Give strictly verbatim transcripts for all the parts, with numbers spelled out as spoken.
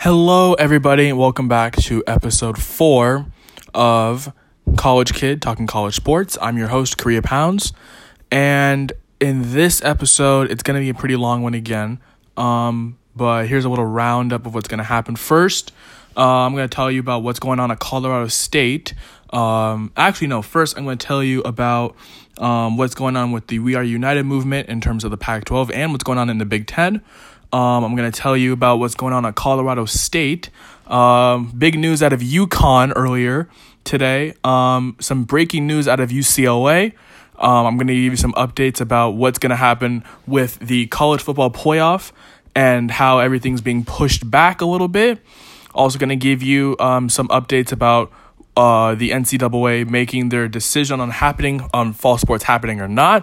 Hello, everybody, and welcome back to episode four of College Kid Talking College Sports. I'm your host, Korea Pounds, and in this episode, it's going to be a pretty long one again, um, but here's a little roundup of what's going to happen. First, uh, I'm going to tell you about what's going on at Colorado State. Um, actually, no, first I'm going to tell you about um, what's going on with the We Are United movement in terms of the Pac twelve and what's going on in the Big Ten. Um, I'm going to tell you about what's going on at Colorado State. Um, big news out of UConn earlier today. Um, some breaking news out of U C L A. Um, I'm going to give you some updates about what's going to happen with the college football playoff and how everything's being pushed back a little bit. Also going to give you um, some updates about uh, the N C double A making their decision on happening on fall sports happening or not.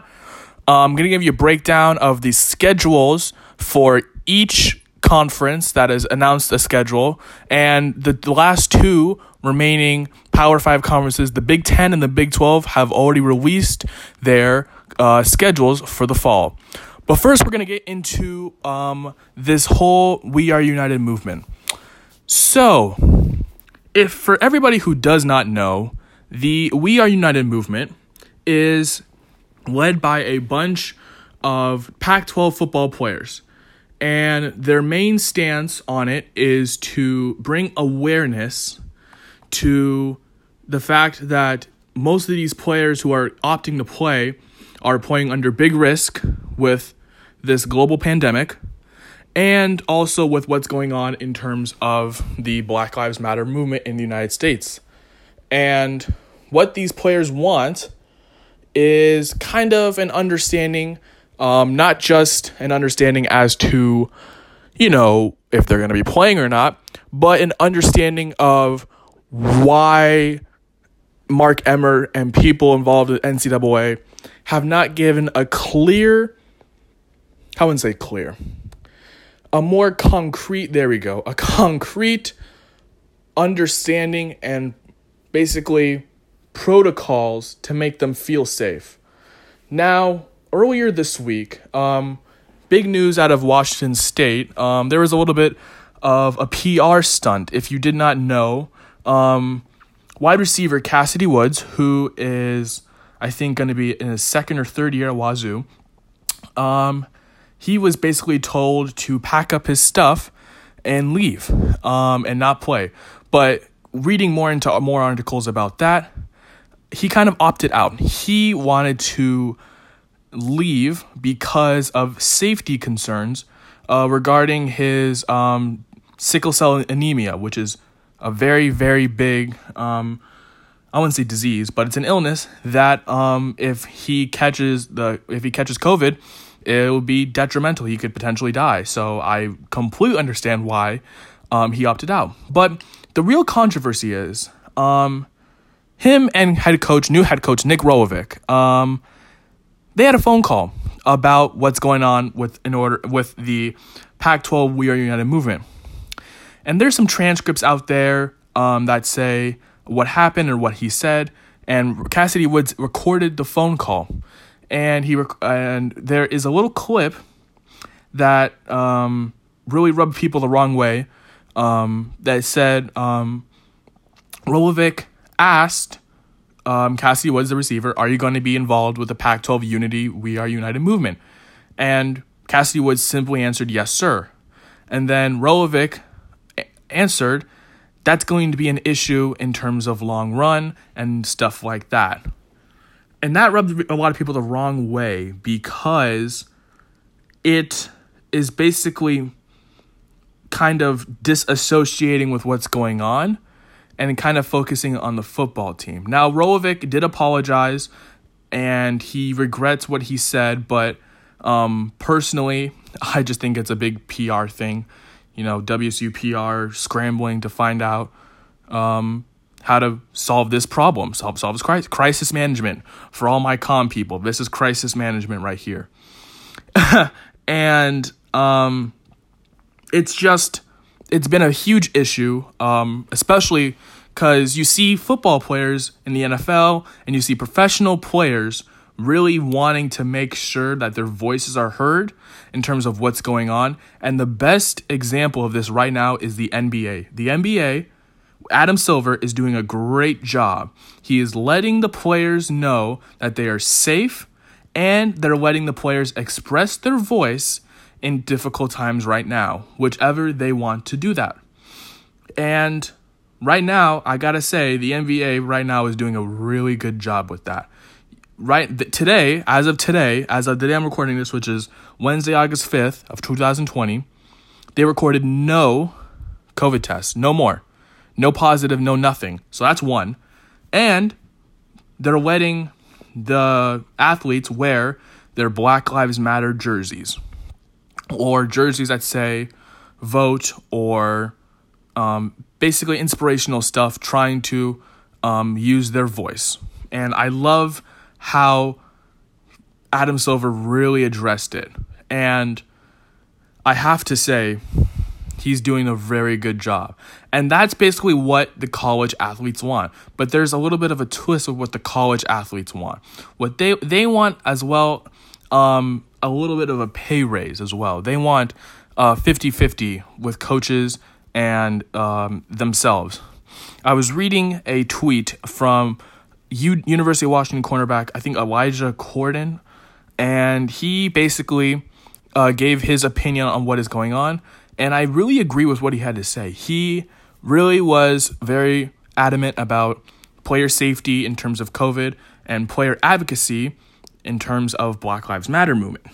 Uh, I'm going to give you a breakdown of the schedules for each conference that has announced a schedule, and the, the last two remaining Power Five conferences, the Big Ten and the Big twelve, have already released their uh, schedules for the fall. But first, we're going to get into um, this whole We Are United movement. So, if for everybody who does not know, the We Are United movement is led by a bunch of Pac twelve football players. And their main stance on it is to bring awareness to the fact that most of these players who are opting to play are playing under big risk with this global pandemic and also with what's going on in terms of the Black Lives Matter movement in the United States. And what these players want is kind of an understanding, um, not just an understanding as to, you know, if they're going to be playing or not, but an understanding of why Mark Emmert and people involved with N C double A have not given a clear, I wouldn't say clear, a more concrete, there we go, a concrete understanding and basically protocols to make them feel safe. Now, earlier this week, um, big news out of Washington State, um, there was a little bit of a P R stunt. If you did not know, um, wide receiver Cassidy Woods, who is, I think, going to be in his second or third year at Wazoo, um, he was basically told to pack up his stuff and leave um, and not play. But reading more into more articles about that, he kind of opted out. He wanted to leave because of safety concerns uh, regarding his um, sickle cell anemia, which is a very, very big, um, I wouldn't say disease, but it's an illness that um, if he catches the if he catches COVID, it will be detrimental. He could potentially die. So I completely understand why um, he opted out. But the real controversy is, Um, him and head coach, new head coach Nick Rolovich, um, they had a phone call about what's going on with in order with the Pac twelve We Are United movement, and there's some transcripts out there um, that say what happened or what he said. And Cassidy Woods recorded the phone call, and he rec- and there is a little clip that um, really rubbed people the wrong way. Um, that said, um, Rolovich asked um, Cassidy Woods, the receiver, are you going to be involved with the Pac twelve Unity We Are United movement? And Cassidy Woods simply answered, yes, sir. And then Rolovich a- answered, that's going to be an issue in terms of long run and stuff like that. And that rubbed a lot of people the wrong way because it is basically kind of disassociating with what's going on and kind of focusing on the football team. Now, Rolovich did apologize, and he regrets what he said, but um, personally, I just think it's a big P R thing. You know, W S U P R scrambling to find out um, how to solve this problem, solve, solve this crisis. Crisis management for all my comm people. This is crisis management right here. and um, it's just... It's been a huge issue, um, especially because you see football players in the N F L and you see professional players really wanting to make sure that their voices are heard in terms of what's going on. And the best example of this right now is the N B A. The N B A, Adam Silver is doing a great job. He is letting the players know that they are safe, and they're letting the players express their voice in difficult times right now, whichever they want to do that. And right now, I gotta say, the N B A right now is doing a really good job with that. Right th- today, as of today, as of the day I'm recording this, which is Wednesday, August fifth of two thousand twenty, they recorded no COVID tests, no more. No positive, no nothing. So that's one. And they're letting the athletes wear their Black Lives Matter jerseys, or jerseys that say vote, or um, basically inspirational stuff, trying to um, use their voice. And I love how Adam Silver really addressed it. And I have to say, he's doing a very good job. And that's basically what the college athletes want. But there's a little bit of a twist of what the college athletes want. What they they want as well, um, a little bit of a pay raise as well. They want uh, fifty-fifty with coaches and um, themselves. I was reading a tweet from U- University of Washington cornerback, I think Elijah Corden. And he basically uh, gave his opinion on what is going on. And I really agree with what he had to say. He really was very adamant about player safety in terms of COVID and player advocacy in terms of Black Lives Matter movement.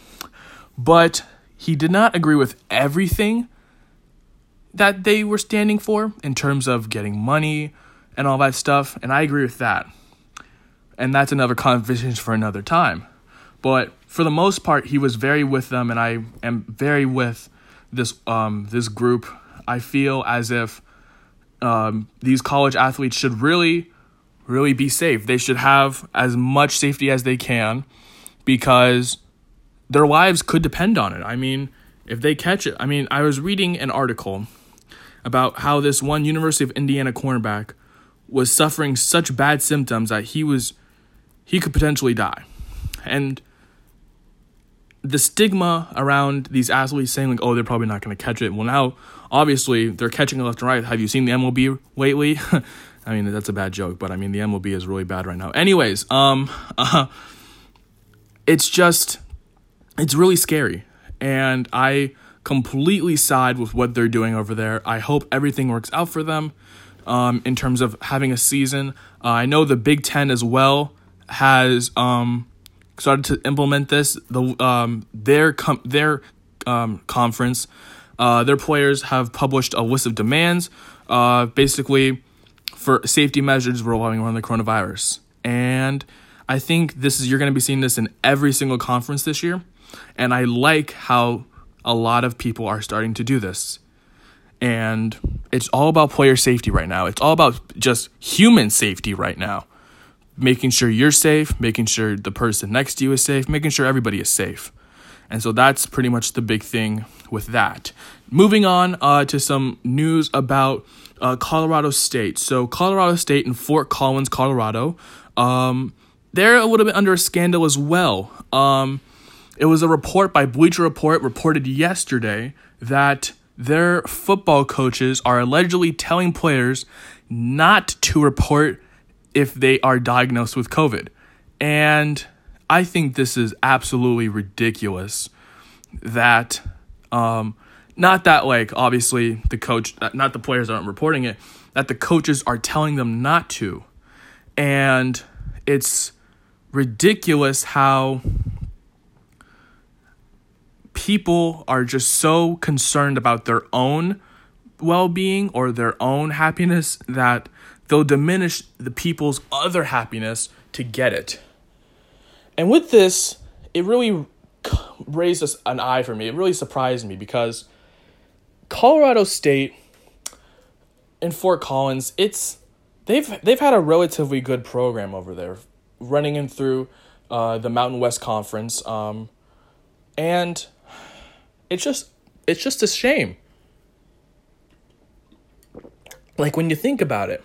But he did not agree with everything that they were standing for in terms of getting money and all that stuff. And I agree with that. And that's another conversation for another time. But for the most part, he was very with them, and I am very with this um this group. I feel as if um these college athletes should really, really be safe. They should have as much safety as they can, because their lives could depend on it. I mean, if they catch it. I mean, I was reading an article about how this one University of Indiana cornerback was suffering such bad symptoms that he was he could potentially die. And the stigma around these athletes saying, like, oh, they're probably not going to catch it. Well, now, obviously, they're catching left and right. Have you seen the M L B lately? I mean, that's a bad joke, but I mean, the M L B is really bad right now. Anyways, um, uh, it's just, it's really scary. And I completely side with what they're doing over there. I hope everything works out for them um, in terms of having a season. Uh, I know the Big Ten as well has Um, started to implement this. The um their com- their um conference, uh their players have published a list of demands, uh basically for safety measures revolving around the coronavirus. And I think this is you're going to be seeing this in every single conference this year. And I like how a lot of people are starting to do this. And it's all about player safety right now. It's all about just human safety right now. Making sure you're safe, making sure the person next to you is safe, making sure everybody is safe. And so that's pretty much the big thing with that. Moving on uh, to some news about uh, Colorado State. So Colorado State in Fort Collins, Colorado, um, they're a little bit under a scandal as well. Um, it was a report by Bleacher Report reported yesterday that their football coaches are allegedly telling players not to report if they are diagnosed with COVID. And I think this is absolutely ridiculous that, um, not that like, obviously the coach, not the players aren't reporting it, that the coaches are telling them not to. And it's ridiculous how people are just so concerned about their own well-being or their own happiness that they'll diminish the people's other happiness to get it. And with this, it really raised an eye for me. It really surprised me, because Colorado State in Fort Collins, it's they've they've had a relatively good program over there, running in through uh, the Mountain West Conference, um, and it's just it's just a shame. Like, when you think about it,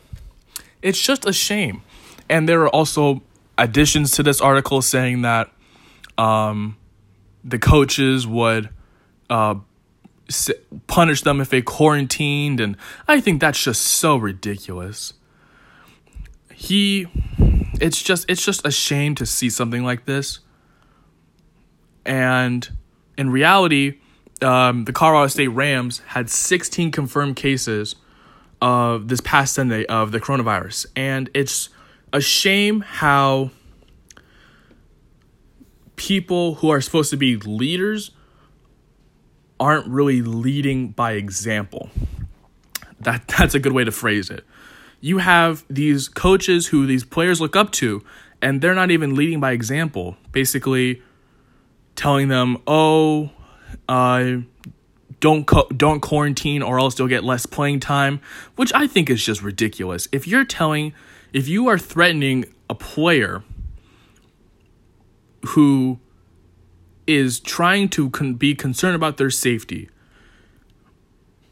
it's just a shame. And there are also additions to this article saying that um, the coaches would uh, punish them if they quarantined, and I think that's just so ridiculous. He, it's just it's just a shame to see something like this. And in reality, um, the Colorado State Rams had sixteen confirmed cases of this past Sunday of the coronavirus, and it's a shame how people who are supposed to be leaders aren't really leading by example. That that's a good way to phrase it. You have these coaches who these players look up to, and they're not even leading by example. Basically, telling them, "Oh, uh, don't co- don't quarantine, or else you'll get less playing time," which I think is just ridiculous. If you're telling, if you are threatening a player who is trying to con- be concerned about their safety,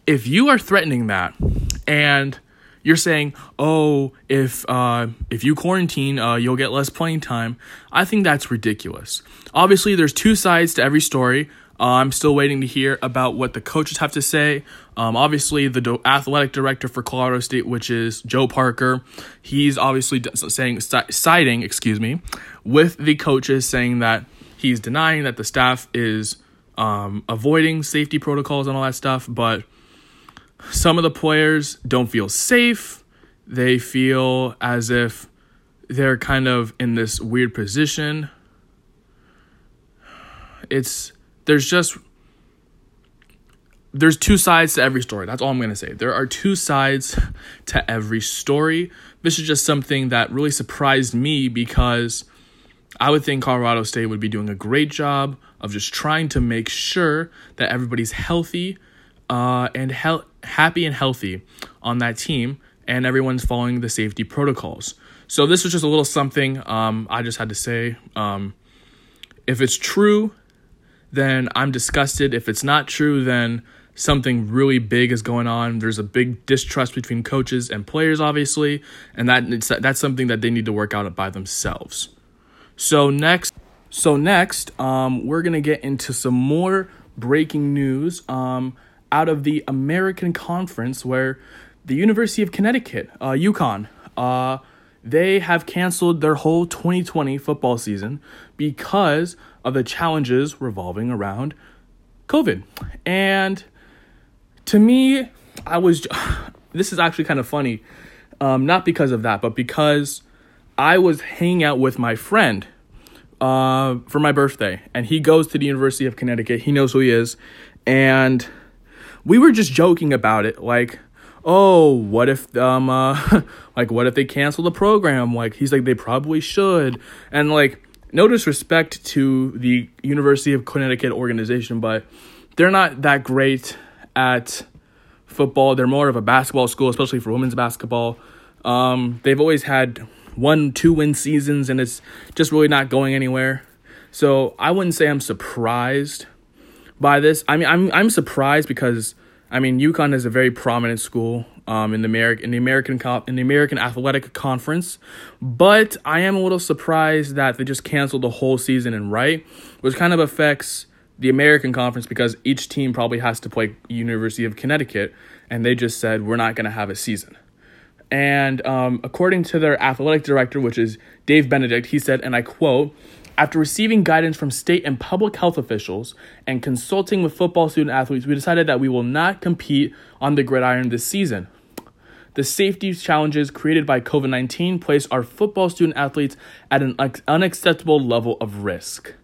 if you are threatening that, and you're saying, oh, if uh, if you quarantine, uh, you'll get less playing time, I think that's ridiculous. Obviously, there's two sides to every story. Uh, I'm still waiting to hear about what the coaches have to say. Um, obviously, the do- athletic director for Colorado State, which is Joe Parker, he's obviously d- saying, siding, excuse me, with the coaches, saying that he's denying that the staff is um, avoiding safety protocols and all that stuff, but some of the players don't feel safe. They feel as if they're kind of in this weird position. It's there's just there's two sides to every story. That's all I'm going to say. There are two sides to every story. This is just something that really surprised me, because I would think Colorado State would be doing a great job of just trying to make sure that everybody's healthy uh, and healthy. happy and healthy on that team, and everyone's following the safety protocols. So this was just a little something um, I just had to say. Um, if it's true, then I'm disgusted. If it's not true, then something really big is going on. There's a big distrust between coaches and players, obviously, and that it's, that's something that they need to work out by themselves. So next, so next um, we're going to get into some more breaking news. Um, out of the American Conference, where the University of Connecticut, uh, UConn, uh, they have canceled their whole twenty twenty football season because of the challenges revolving around COVID. And to me, I was, this is actually kind of funny, um, not because of that, but because I was hanging out with my friend uh, for my birthday, and he goes to the University of Connecticut. He knows who he is. And we were just joking about it, like, oh, what if, um, uh, like, what if they cancel the program? Like, he's like, they probably should. And, like, no disrespect to the University of Connecticut organization, but they're not that great at football. They're more of a basketball school, especially for women's basketball. Um, they've always had one, two win seasons, and it's just really not going anywhere. So I wouldn't say I'm surprised by this. I mean, I'm I'm surprised because, I mean, UConn is a very prominent school um, in the American in the American co- in the American Athletic Conference, but I am a little surprised that they just canceled the whole season and right, which kind of affects the American Conference because each team probably has to play University of Connecticut, and they just said we're not going to have a season. And um, according to their athletic director, which is Dave Benedict, he said, and I quote, after receiving guidance from state and public health officials and consulting with football student athletes, we decided that we will not compete on the gridiron this season. The safety challenges created by COVID nineteen place our football student athletes at an unacceptable level of risk.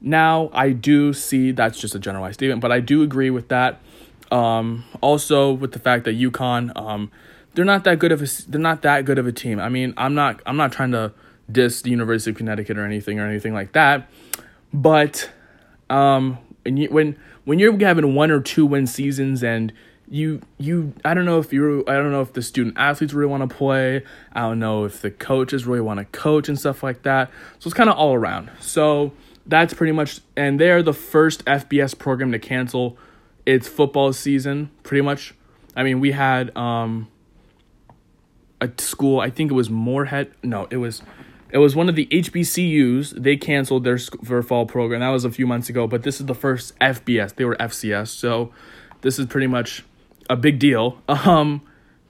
Now, I do see that's just a generalized statement, but I do agree with that. Um, also, with the fact that UConn, um, they're not that good of a they're not that good of a team. I mean, I'm not I'm not trying to diss the University of Connecticut or anything or anything like that, but um, and you, when when you're having one or two win seasons and you you I don't know if you I don't know if the student athletes really want to play, I don't know if the coaches really want to coach and stuff like that. So it's kind of all around. So that's pretty much, and they're the first F B S program to cancel its football season. Pretty much, I mean we had um, a school, I think it was Moorhead. No, it was. It was one of the H B C Us. They canceled their, their fall program. That was a few months ago, but this is the first F B S. They were F C S, so this is pretty much a big deal. Um,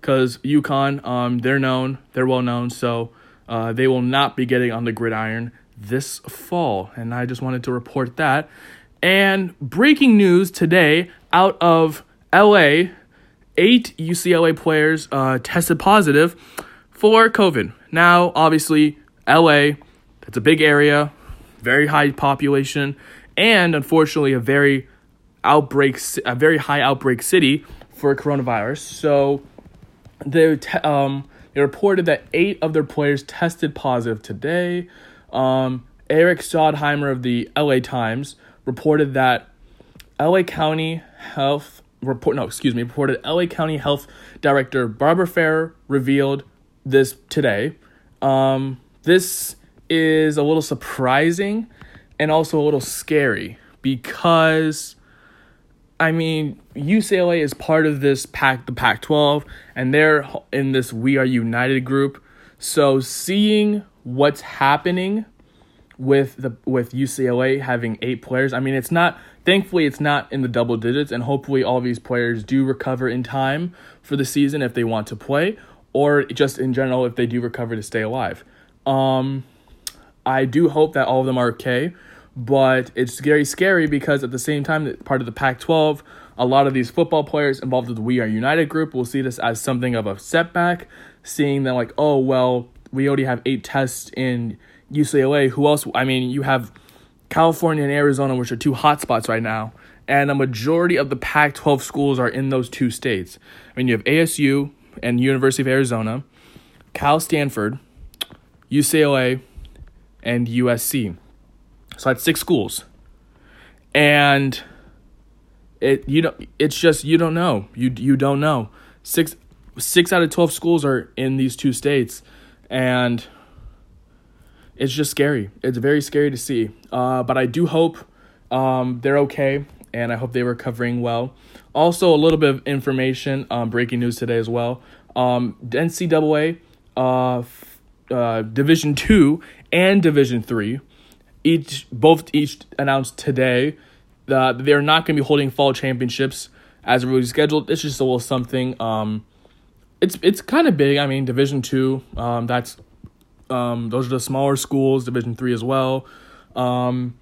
because UConn, um, they're known, they're well known, so uh, they will not be getting on the gridiron this fall. And I just wanted to report that. And breaking news today out of L A, eight U C L A players uh, tested positive for COVID. Now, obviously, L A, that's a big area, very high population, and unfortunately a very outbreak, a very high outbreak city for coronavirus. So they te- um they reported that eight of their players tested positive today. Um, Eric Sodheimer of the L A Times reported that L A County Health report no excuse me reported L A County Health Director Barbara Ferrer revealed this today. Um, this is a little surprising and also a little scary because, I mean, U C L A is part of this pack, the Pac twelve, and they're in this We Are United group. So seeing what's happening with the with U C L A having eight players, I mean, it's not, thankfully, it's not in the double digits, and hopefully all these players do recover in time for the season if they want to play, or just in general if they do recover to stay alive. Um, I do hope that all of them are okay, but it's very scary because at the same time, part of the Pac twelve, a lot of these football players involved with the We Are United group will see this as something of a setback, seeing that like, oh, well, we already have eight tests in U C L A. Who else? I mean, you have California and Arizona, which are two hotspots right now, and a majority of the Pac twelve schools are in those two states. I mean, you have A S U and University of Arizona, Cal Stanford, U C L A, and U S C. So that's six schools. And it you don't it's just you don't know. You you don't know. Six six out of twelve schools are in these two states, and it's just scary. It's very scary to see. Uh but I do hope um they're okay, and I hope they're recovering well. Also, a little bit of information, um, breaking news today as well. Um, N C double A, uh, f- uh, Division two and Division three, each both each announced today that they're not going to be holding fall championships as originally scheduled. It's just a little something. Um, it's it's kind of big. I mean, Division two, um, that's um, those are the smaller schools. Division three as well. Um,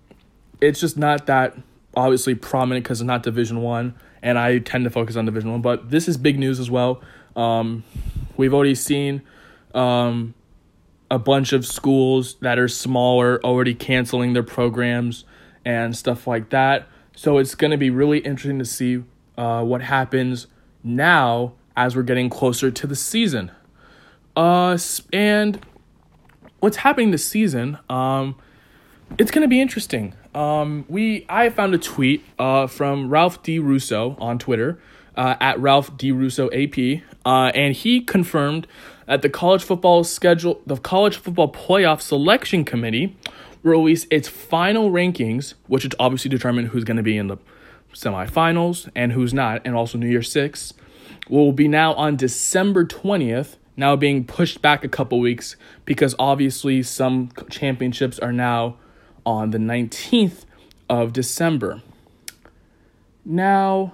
it's just not that obviously prominent because it's not Division one. And I tend to focus on Division One, but this is big news as well. Um, we've already seen um, a bunch of schools that are smaller already canceling their programs and stuff like that. So it's going to be really interesting to see uh, what happens now as we're getting closer to the season. Uh, and what's happening this season, um, it's going to be interesting. Um, we I found a tweet uh, from Ralph D. Russo on Twitter, uh, at Ralph D. Russo A P, uh, and he confirmed that the college football schedule, the college football playoff selection committee, will release its final rankings, which is obviously determine who's going to be in the semifinals and who's not, and also New Year's Six, will be now on December twentieth. Now being pushed back a couple weeks because obviously some championships are now on the nineteenth of December. Now,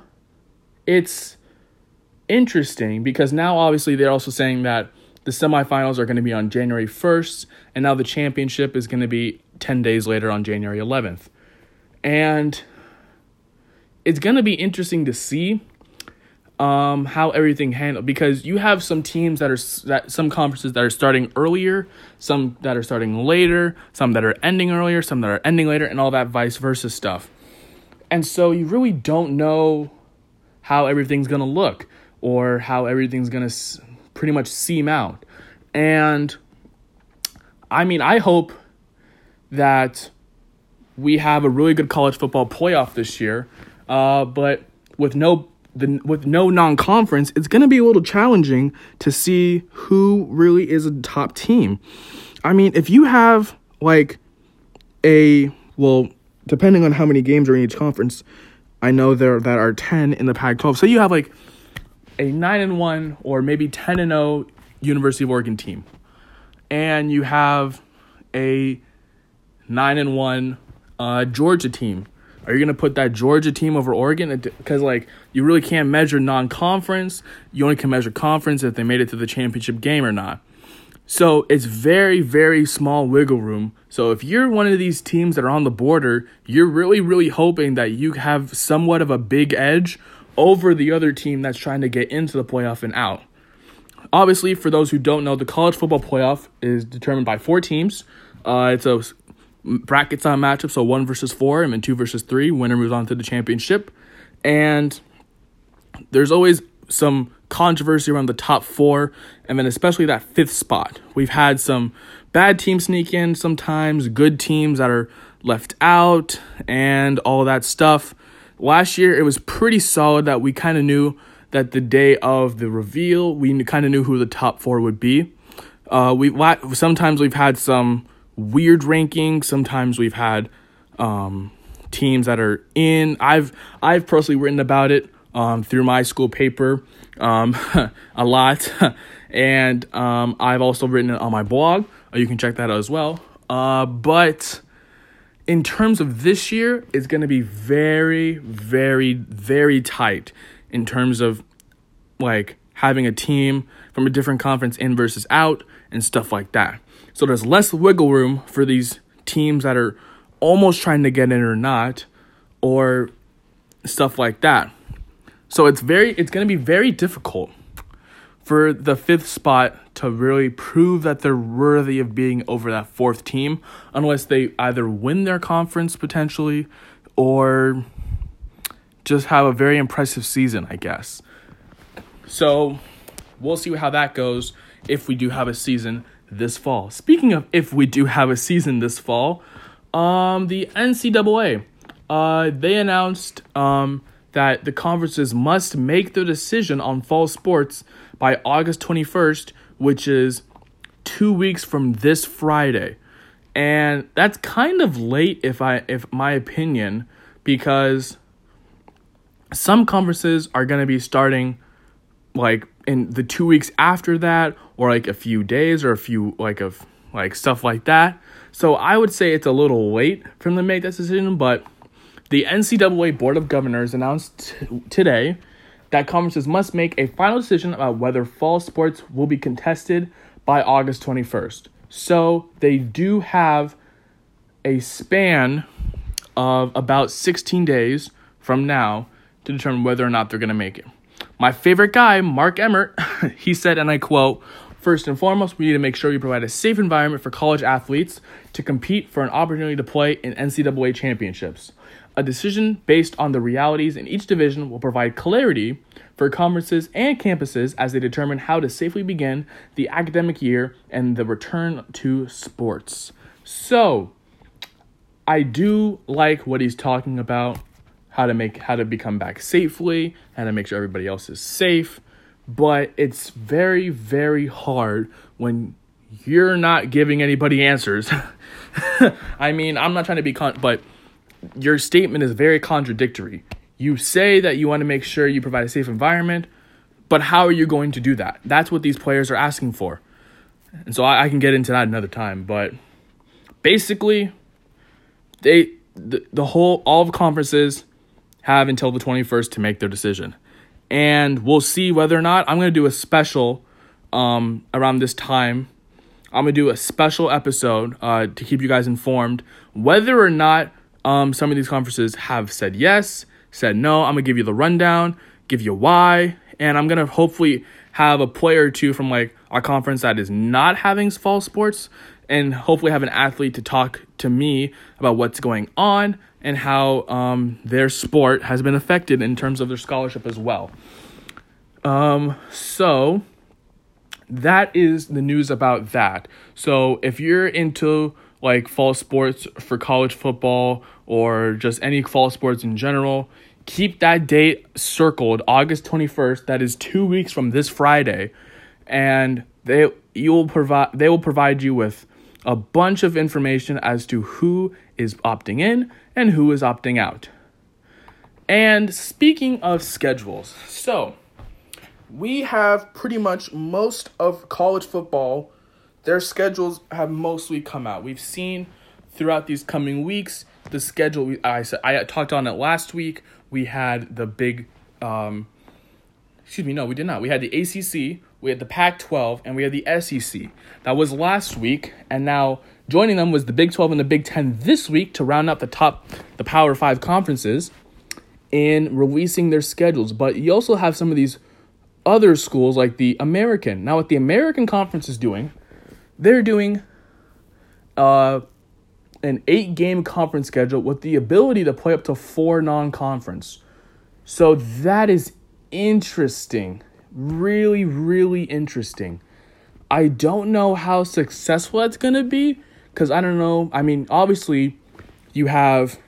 it's interesting because now obviously they're also saying that the semifinals are going to be on January first, and now the championship is going to be ten days later on January eleventh. And it's going to be interesting to see um, how everything handled, because you have some teams that are that some conferences that are starting earlier, some that are starting later, some that are ending earlier, some that are ending later, and all that vice versa stuff. And so you really don't know how everything's going to look or how everything's going to s- pretty much seam out. And I mean, I hope that we have a really good college football playoff this year, uh, but with no The, with no non-conference, it's going to be a little challenging to see who really is a top team. I mean, if you have like a, well, depending on how many games are in each conference, I know there that are ten in the Pac twelve. So you have like a nine and one or maybe ten and oh University of Oregon team. And you have a nine and one uh, Georgia team? Are you going to put that Georgia team over Oregon? Because, like, you really can't measure non-conference. You only can measure conference if they made it to the championship game or not. So it's very, very small wiggle room. So if you're one of these teams that are on the border, you're really, really hoping that you have somewhat of a big edge over the other team that's trying to get into the playoff and out. Obviously, for those who don't know, the college football playoff is determined by four teams. Uh, it's a brackets on matchup, so one versus four and then two versus three. Winner moves on to the championship, and there's always some controversy around the top four, and then especially that fifth spot. We've had some bad teams sneak in sometimes, good teams that are left out, and all that stuff. Last year, it was pretty solid that we kind of knew that the day of the reveal, we kind of knew who the top four would be. Uh, we sometimes we've had some weird rankings. Sometimes we've had um, teams that are in. I've I've personally written about it um, through my school paper um, a lot, and um, I've also written it on my blog. You can check that out as well. Uh, but in terms of this year, it's going to be very, very, very tight in terms of like having a team from a different conference in versus out and stuff like that. So there's less wiggle room for these teams that are almost trying to get in or not, or stuff like that. So it's very, it's going to be very difficult for the fifth spot to really prove that they're worthy of being over that fourth team, unless they either win their conference potentially or just have a very impressive season, I guess. So we'll see how that goes if we do have a season this fall. Speaking of if we do have a season this fall, um, the N C double A, uh, they announced um, that the conferences must make their decision on fall sports by August twenty-first, which is two weeks from this Friday. And that's kind of late, if I, if my opinion, because some conferences are going to be starting like in the two weeks after that, or like a few days or a few like of like stuff like that. So I would say it's a little late for them to make that decision, but the N C double A Board of Governors announced t- today that conferences must make a final decision about whether fall sports will be contested by August twenty-first. So they do have a span of about sixteen days from now to determine whether or not they're going to make it. My favorite guy, Mark Emmert, he said, and I quote, "First and foremost, we need to make sure we provide a safe environment for college athletes to compete for an opportunity to play in N C double A championships. A decision based on the realities in each division will provide clarity for conferences and campuses as they determine how to safely begin the academic year and the return to sports." So I do like what he's talking about. How to make, how to become back safely, how to make sure everybody else is safe. But it's very, very hard when you're not giving anybody answers. I mean, I'm not trying to be, con- but your statement is very contradictory. You say that you want to make sure you provide a safe environment, but how are you going to do that? That's what these players are asking for. And so I, I can get into that another time. But basically, they the, the whole, all of conferences have until the twenty-first to make their decision. And we'll see whether or not. I'm going to do a special um, around this time. I'm going to do a special episode uh, to keep you guys informed whether or not um, some of these conferences have said yes, said no. I'm going to give you the rundown, give you why. And I'm going to hopefully have a player or two from like our conference that is not having fall sports, and hopefully have an athlete to talk to me about what's going on and how um, their sport has been affected in terms of their scholarship as well. Um, so that is the news about that. So if you're into like fall sports for college football or just any fall sports in general, keep that date circled, August twenty-first. That is two weeks from this Friday, and they you'll provide they will provide you with a bunch of information as to who is opting in and who is opting out. And speaking of schedules, so we have pretty much most of college football their schedules have mostly come out. We've seen throughout these coming weeks the schedule. We, I said I talked on it last week. We had the big, um, excuse me, no, we did not. We had the A C C, we had the Pac twelve, and we had the S E C. That was last week, and now joining them was the Big twelve and the Big ten this week to round out the top, the Power Five conferences, in releasing their schedules. But you also have some of these other schools like the American. Now, what the American Conference is doing, they're doing uh, an eight-game conference schedule with the ability to play up to four non-conference. So that is interesting. Really, really interesting. I don't know how successful that's going to be because I don't know. I mean, obviously, you have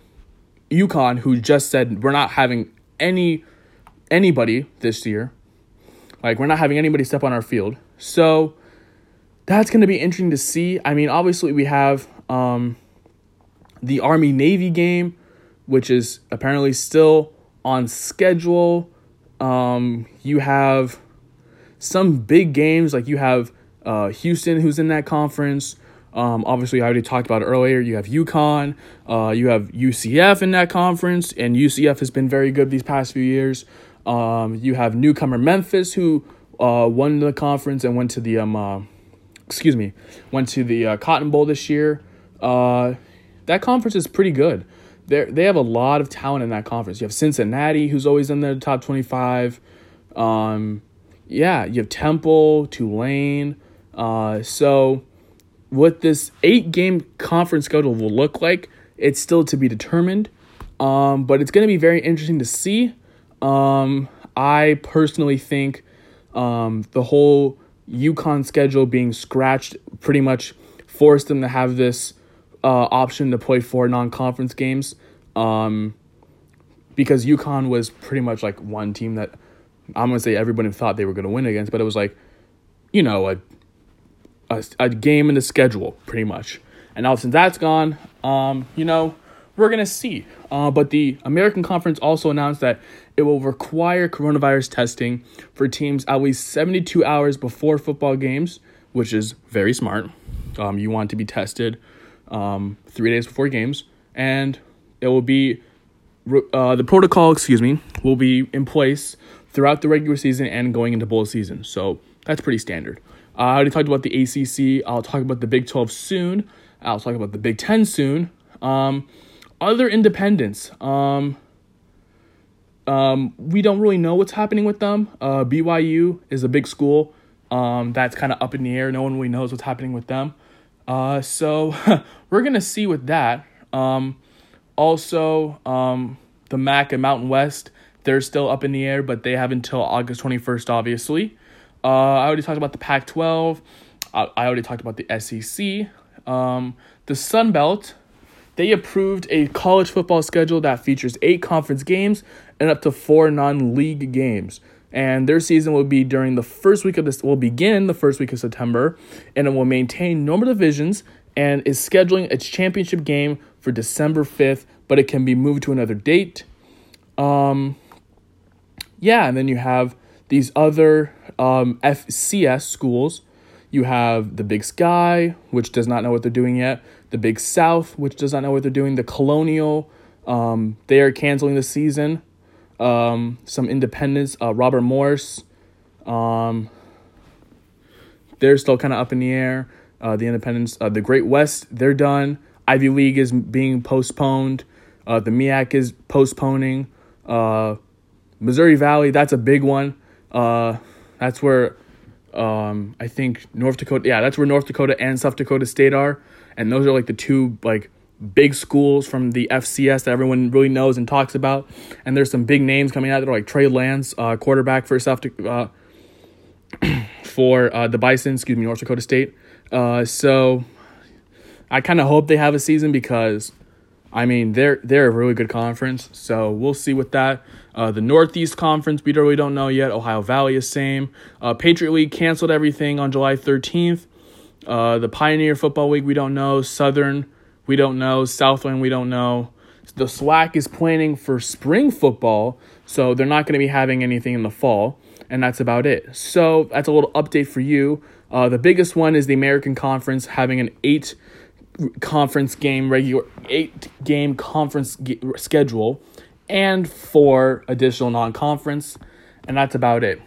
UConn, who just said we're not having any anybody this year. Like, we're not having anybody step on our field. So that's going to be interesting to see. I mean, obviously, we have um, the Army-Navy game, which is apparently still on schedule. Um, you have some big games. Like, you have uh, Houston, who's in that conference. Um, obviously, I already talked about it earlier. You have UConn. Uh, you have U C F in that conference. And U C F has been very good these past few years. Um, you have newcomer Memphis, who uh, won the conference and went to the um, uh, excuse me, went to the uh, Cotton Bowl this year. Uh, that conference is pretty good. They they have a lot of talent in that conference. You have Cincinnati, who's always in the top twenty-five. Um, yeah, you have Temple, Tulane. Uh, so what this eight-game conference schedule will look like, it's still to be determined. Um, but it's going to be very interesting to see. Um, I personally think um, the whole UConn schedule being scratched pretty much forced them to have this uh, option to play four non-conference games um, because UConn was pretty much like one team that I'm going to say everybody thought they were going to win against, but it was like, you know, a, a, a game in the schedule pretty much. And now since that's gone, um, you know, we're going to see. Uh, but the American Conference also announced that it will require coronavirus testing for teams at least seventy-two hours before football games, which is very smart. Um, you want to be tested um, three days before games. And it will be uh, the protocol, excuse me, will be in place throughout the regular season and going into bowl season. So that's pretty standard. Uh, I already talked about the A C C. I'll talk about the Big twelve soon. I'll talk about the Big ten soon. Um, Other independents, um, um, we don't really know what's happening with them. Uh, B Y U is a big school um, that's kind of up in the air. No one really knows what's happening with them. Uh, so we're going to see with that. Um, also, um, the M A C and Mountain West, they're still up in the air, but they have until August twenty-first, obviously. Uh, I already talked about the Pac twelve. I, I already talked about the S E C. Um, the Sun Belt. They approved a college football schedule that features eight conference games and up to four non-league games. And their season will be during the first week of this will begin the first week of September, and it will maintain normal divisions and is scheduling its championship game for December fifth, but it can be moved to another date. Um, yeah, and then you have these other um, F C S schools. You have the Big Sky, which does not know what they're doing yet. The Big South, which does not know what they're doing. The Colonial, um, they are canceling the season. Um, some independents, uh, Robert Morris, um, they're still kind of up in the air. Uh, the independents, uh, the Great West, they're done. Ivy League is being postponed. Uh, the M E A C is postponing. Uh, Missouri Valley, that's a big one. Uh, that's where um, I think North Dakota, yeah, that's where North Dakota and South Dakota State are. And those are like the two like big schools from the F C S that everyone really knows and talks about. And there's some big names coming out that are like Trey Lance, uh, quarterback for South uh, for uh, the Bison, excuse me, North Dakota State. Uh, so I kind of hope they have a season because, I mean, they're they're a really good conference. So we'll see with that. Uh, the Northeast Conference, we really don't know yet. Ohio Valley is same. Uh, Patriot League canceled everything on July thirteenth. Uh, the Pioneer Football League, we don't know. Southern, we don't know. Southland, we don't know. The S W A C is planning for spring football, so they're not going to be having anything in the fall. and that's about it. So that's a little update for you. Uh, the biggest one is the American Conference having an eight conference game regular eight game conference ge- schedule and four additional non-conference, and that's about it.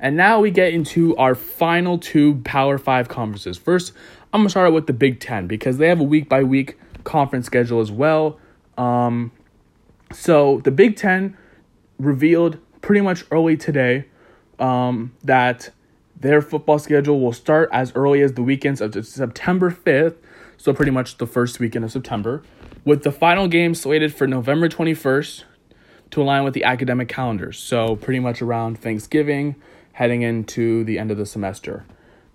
And now we get into our final two Power Five conferences. First, I'm gonna start out with the Big Ten because they have a week by week conference schedule as well. Um, so the Big Ten revealed pretty much early today um, that their football schedule will start as early as the weekends of September fifth, so pretty much the first weekend of September, with the final game slated for November twenty-first to align with the academic calendar. So pretty much around Thanksgiving, heading into the end of the semester.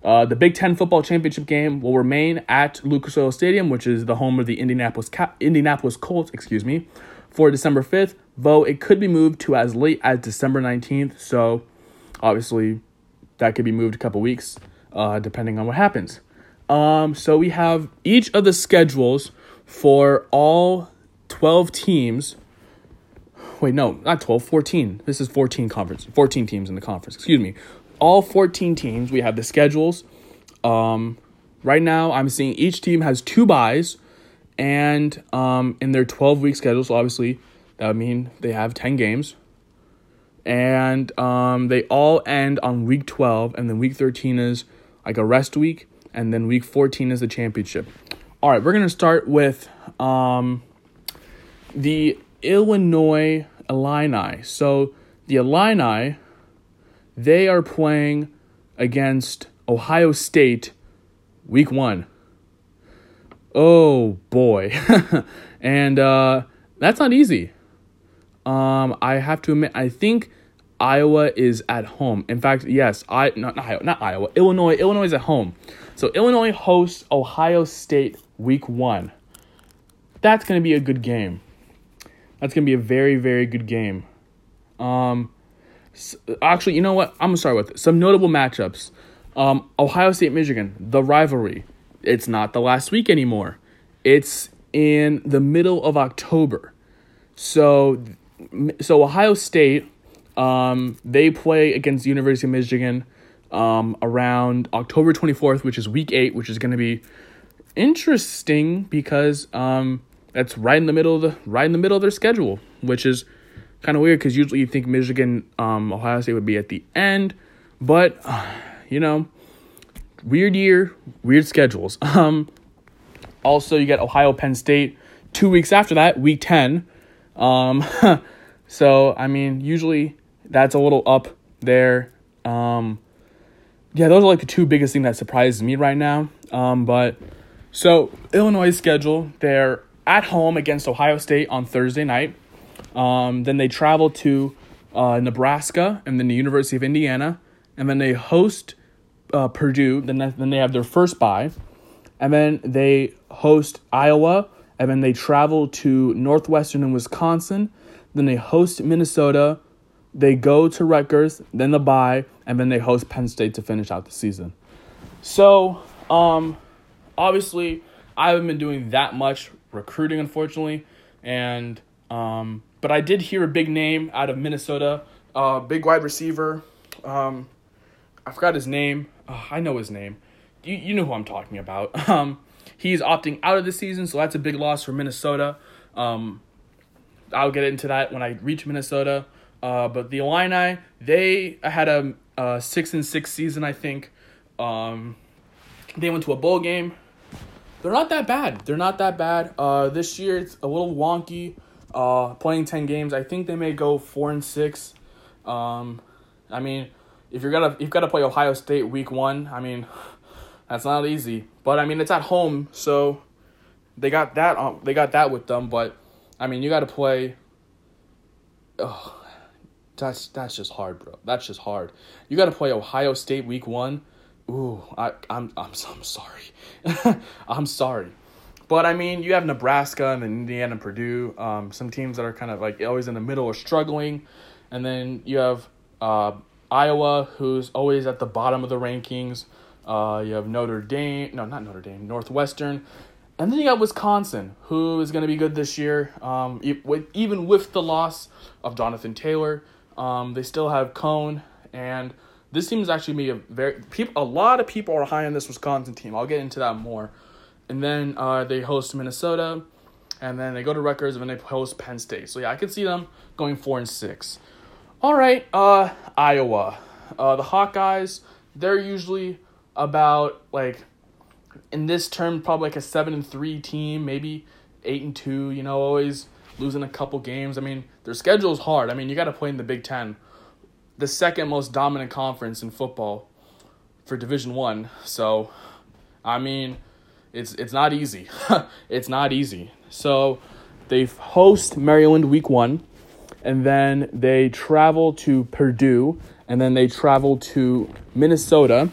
Uh, the Big Ten Football Championship game will remain at Lucas Oil Stadium, which is the home of the Indianapolis Cap- Indianapolis Colts, excuse me, for December fifth, though it could be moved to as late as December nineteenth. So obviously that could be moved a couple weeks, uh, depending on what happens. Um, so we have each of the schedules for all twelve teams. Wait, no, not twelve, fourteen. This is fourteen conference, fourteen teams in the conference. Excuse me. All fourteen teams, we have the schedules. Um, right now, I'm seeing each team has two byes, and um, in their twelve-week schedule, so obviously that would mean they have ten games. And um, they all end on week twelve, and then week thirteen is like a rest week, and then week fourteen is the championship. All right, we're going to start with um, the Illinois Illini. So the Illini, they are playing against Ohio State week one. Oh, boy. and uh, that's not easy. Um, I have to admit, I think Iowa is at home. In fact, yes, I not, not Iowa, not Iowa, Illinois. Illinois is at home. So Illinois hosts Ohio State week one. That's going to be a good game. That's going to be a very, very good game. Um, actually, you know what? I'm going to start with some notable matchups. Um, Ohio State, Michigan, the rivalry. It's not the last week anymore. It's in the middle of October. So, so Ohio State, um, they play against the University of Michigan um, around October twenty-fourth, which is week eight, which is going to be interesting because um. That's right in the middle of the right in the middle of their schedule, which is kind of weird because usually you think Michigan, um, Ohio State would be at the end, but uh, you know, weird year, weird schedules. Um, also, you got Ohio Penn State two weeks after that, week ten. Um, so I mean, usually that's a little up there. Um, yeah, those are like the two biggest things that surprises me right now. Um, but so Illinois schedule, they're at home against Ohio State on Thursday night. Um, then they travel to uh, Nebraska and then the University of Indiana. And then they host uh, Purdue. Then, then they have their first bye. And then they host Iowa. And then they travel to Northwestern and Wisconsin. Then they host Minnesota. They go to Rutgers. Then the bye. And then they host Penn State to finish out the season. So, um, obviously, I haven't been doing that much recruiting, unfortunately, and um but I did hear a big name out of Minnesota, uh big wide receiver. um I forgot his name. oh, I know his name. You you know who I'm talking about. Um he's opting out of the season, so that's a big loss for Minnesota. um I'll get into that when I reach Minnesota. Uh but the Illini, they had a, a six and six season, I think. Um they went to a bowl game. They're not that bad. They're not that bad. Uh, this year it's a little wonky. Uh, playing ten games, I think they may go four and six. Um, I mean, if you're gonna you've got to play Ohio State week one. I mean, that's not easy. But I mean, it's at home, so they got that. Um, they got that with them. But I mean, you got to play. Oh, that's that's just hard, bro. That's just hard. You got to play Ohio State week one. Ooh, I, I'm I'm I'm sorry, I'm sorry, but I mean you have Nebraska and then Indiana, Purdue, um, some teams that are kind of like always in the middle or struggling, and then you have uh, Iowa, who's always at the bottom of the rankings. Uh, you have Notre Dame, no, not Notre Dame, Northwestern, and then you got Wisconsin, who is going to be good this year. Um, even with the loss of Jonathan Taylor, um, they still have Cone And this team is actually made a very people. A lot of people are high on this Wisconsin team. I'll get into that more. And then uh, they host Minnesota, and then they go to Rutgers, and then they host Penn State. So yeah, I could see them going four and six. All right, uh, Iowa, uh, the Hawkeyes. They're usually about like in this term probably like a seven and three team, maybe eight and two. You know, always losing a couple games. I mean, their schedule's hard. I mean, you got to play in the Big Ten, the second most dominant conference in football for Division One. So, I mean, it's it's not easy. It's not easy. So, they host Maryland week one, and then they travel to Purdue, and then they travel to Minnesota,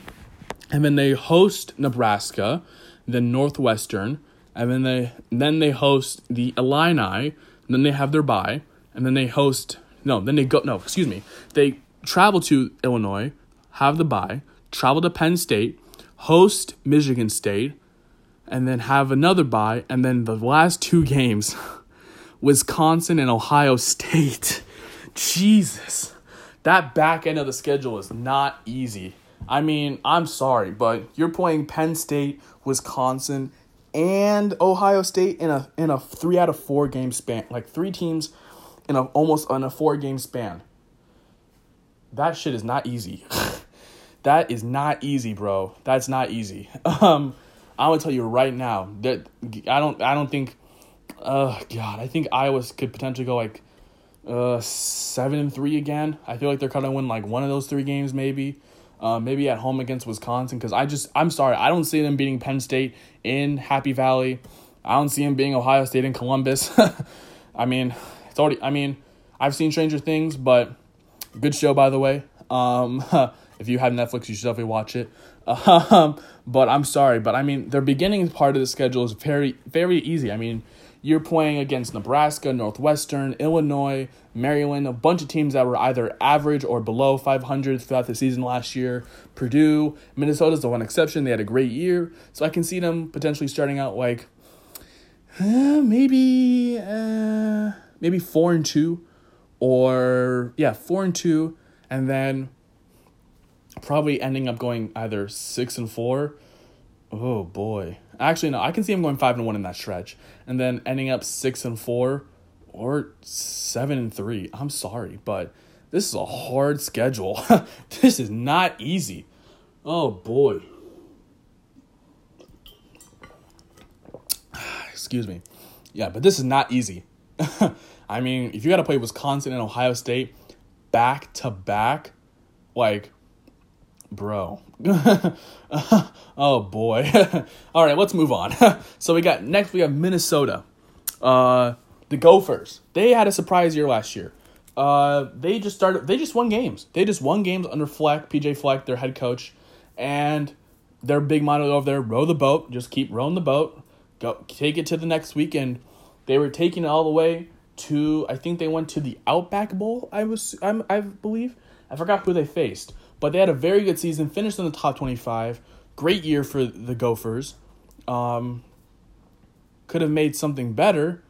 and then they host Nebraska, then Northwestern, and then they then they host the Illini, and then they have their bye, and then they host no, then they go no, excuse me. They travel to Illinois, have the bye, travel to Penn State, host Michigan State, and then have another bye, and then the last two games, Wisconsin and Ohio State. Jesus. That back end of the schedule is not easy. I mean, I'm sorry, but you're playing Penn State, Wisconsin, and Ohio State in a in a three out of four game span, like three teams in a almost on a four game span. That shit is not easy. That is not easy, bro. That's not easy. Um, I'm gonna tell you right now that I don't. I don't think. Uh, God, I think Iowa could potentially go like, uh, seven and three again. I feel like they're gonna win like one of those three games, maybe. Uh, maybe at home against Wisconsin, because I just, I'm sorry, I don't see them beating Penn State in Happy Valley. I don't see them beating Ohio State in Columbus. I mean, it's already, I mean, I've seen Stranger Things, but good show, by the way. Um, if you have Netflix, you should definitely watch it. Um, but I'm sorry, but I mean, their beginning part of the schedule is very, very easy. I mean, you're playing against Nebraska, Northwestern, Illinois, Maryland, a bunch of teams that were either average or below five hundred throughout the season last year. Purdue, Minnesota's the one exception. They had a great year. So I can see them potentially starting out like uh, maybe uh, maybe four and two or, yeah, four and two, and then probably ending up going either six and four. Oh, boy. Actually, no, I can see him going five and one in that stretch, and then ending up six and four, or seven and three. I'm sorry, but this is a hard schedule. This is not easy. Oh boy. Excuse me. Yeah, but this is not easy. I mean, if you got to play Wisconsin and Ohio State back to back, like, bro. Oh boy. All right, let's move on. So we got next we have Minnesota. Uh the Gophers. They had a surprise year last year. Uh they just started they just won games. They just won games under Fleck, P J Fleck, their head coach, and their big motto over there, row the boat, just keep rowing the boat. Go take it to the next weekend. They were taking it all the way to, I think they went to the Outback Bowl, I was I'm I believe. I forgot who they faced. But they had a very good season, finished in the top twenty-five. Great year for the Gophers. Um, could have made something better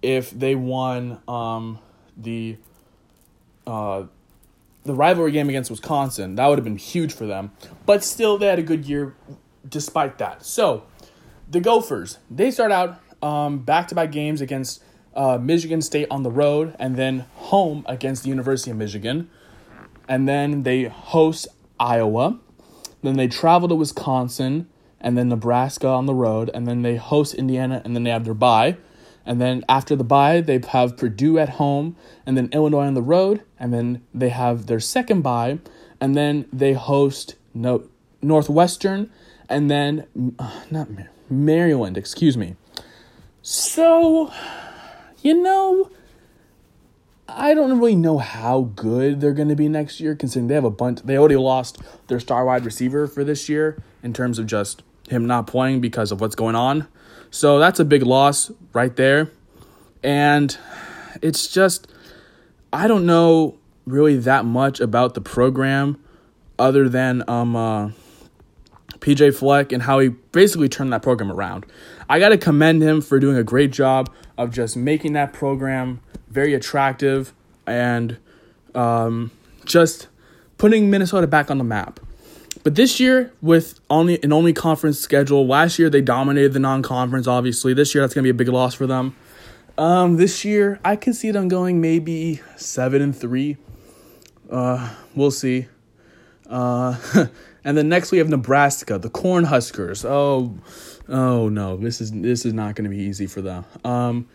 if they won um, the uh, the rivalry game against Wisconsin. That would have been huge for them. But still, they had a good year despite that. So, the Gophers, they start out um, back-to-back games against uh, Michigan State on the road and then home against the University of Michigan. And then they host Iowa. Then they travel to Wisconsin and then Nebraska on the road. And then they host Indiana and then they have their bye. And then after the bye, they have Purdue at home and then Illinois on the road. And then they have their second bye. And then they host no- Northwestern and then uh, not Mar- Maryland, excuse me. So, you know, I don't really know how good they're going to be next year, considering they have a bunch. They already lost their star wide receiver for this year in terms of just him not playing because of what's going on. So that's a big loss right there. And it's just, I don't know really that much about the program other than um, uh, P J Fleck and how he basically turned that program around. I got to commend him for doing a great job of just making that program very attractive and um, just putting Minnesota back on the map. But this year, with only an only conference schedule, last year they dominated the non-conference, obviously. This year, that's going to be a big loss for them. Um, this year, I can see them going maybe seven and three. Uh, we'll see. Uh, and then next we have Nebraska, the Cornhuskers. Oh, oh no, this is this is not going to be easy for them. Um,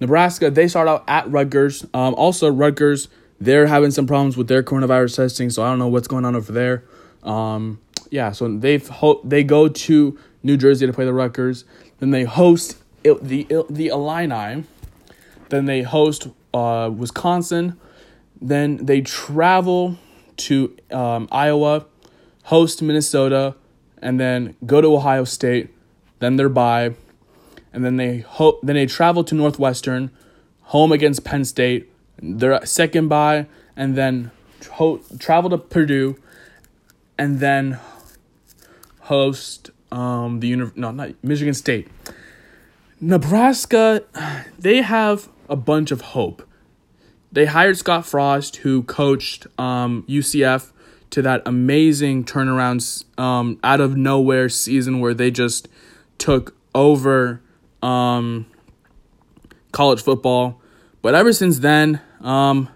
Nebraska, they start out at Rutgers. Um, also, Rutgers, they're having some problems with their coronavirus testing, so I don't know what's going on over there. Um, yeah, so they ho- they go to New Jersey to play the Rutgers. Then they host il- the il- the Illini. Then they host uh, Wisconsin. Then they travel to um, Iowa, host Minnesota, and then go to Ohio State. Then they're bye, and then they ho- Then they travel to Northwestern, home against Penn State. They're second bye, and then ho- travel to Purdue. And then host um, the uni- no not Michigan State. Nebraska, they have a bunch of hope. They hired Scott Frost, who coached um, U C F to that amazing turnaround um, out of nowhere season where they just took over um, college football. But ever since then, um,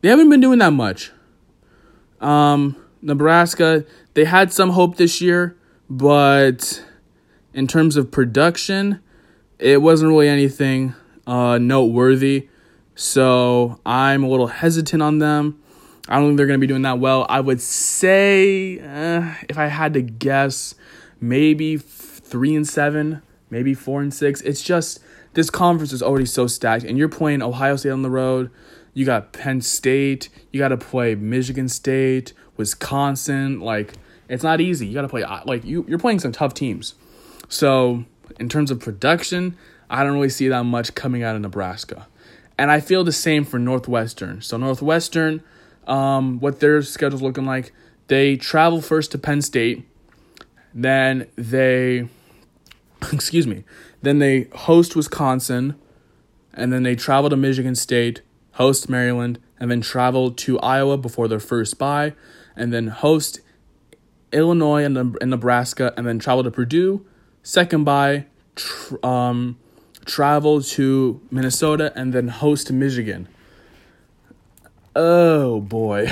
they haven't been doing that much. Um. Nebraska, they had some hope this year, but in terms of production, it wasn't really anything uh, noteworthy. So I'm a little hesitant on them. I don't think they're going to be doing that well. I would say, uh, if I had to guess, maybe three and seven, maybe four and six. It's just this conference is already so stacked, and you're playing Ohio State on the road. You got Penn State. You got to play Michigan State, Wisconsin. Like, it's not easy. You got to play, like, you, you're playing some tough teams. So, in terms of production, I don't really see that much coming out of Nebraska. And I feel the same for Northwestern. So, Northwestern, um, what their schedule's looking like, they travel first to Penn State. Then they, excuse me, then they host Wisconsin. And then they travel to Michigan State, host Maryland, and then travel to Iowa before their first bye, and then host Illinois and, and Nebraska, and then travel to Purdue, second bye, tr- um, travel to Minnesota, and then host Michigan. Oh, boy.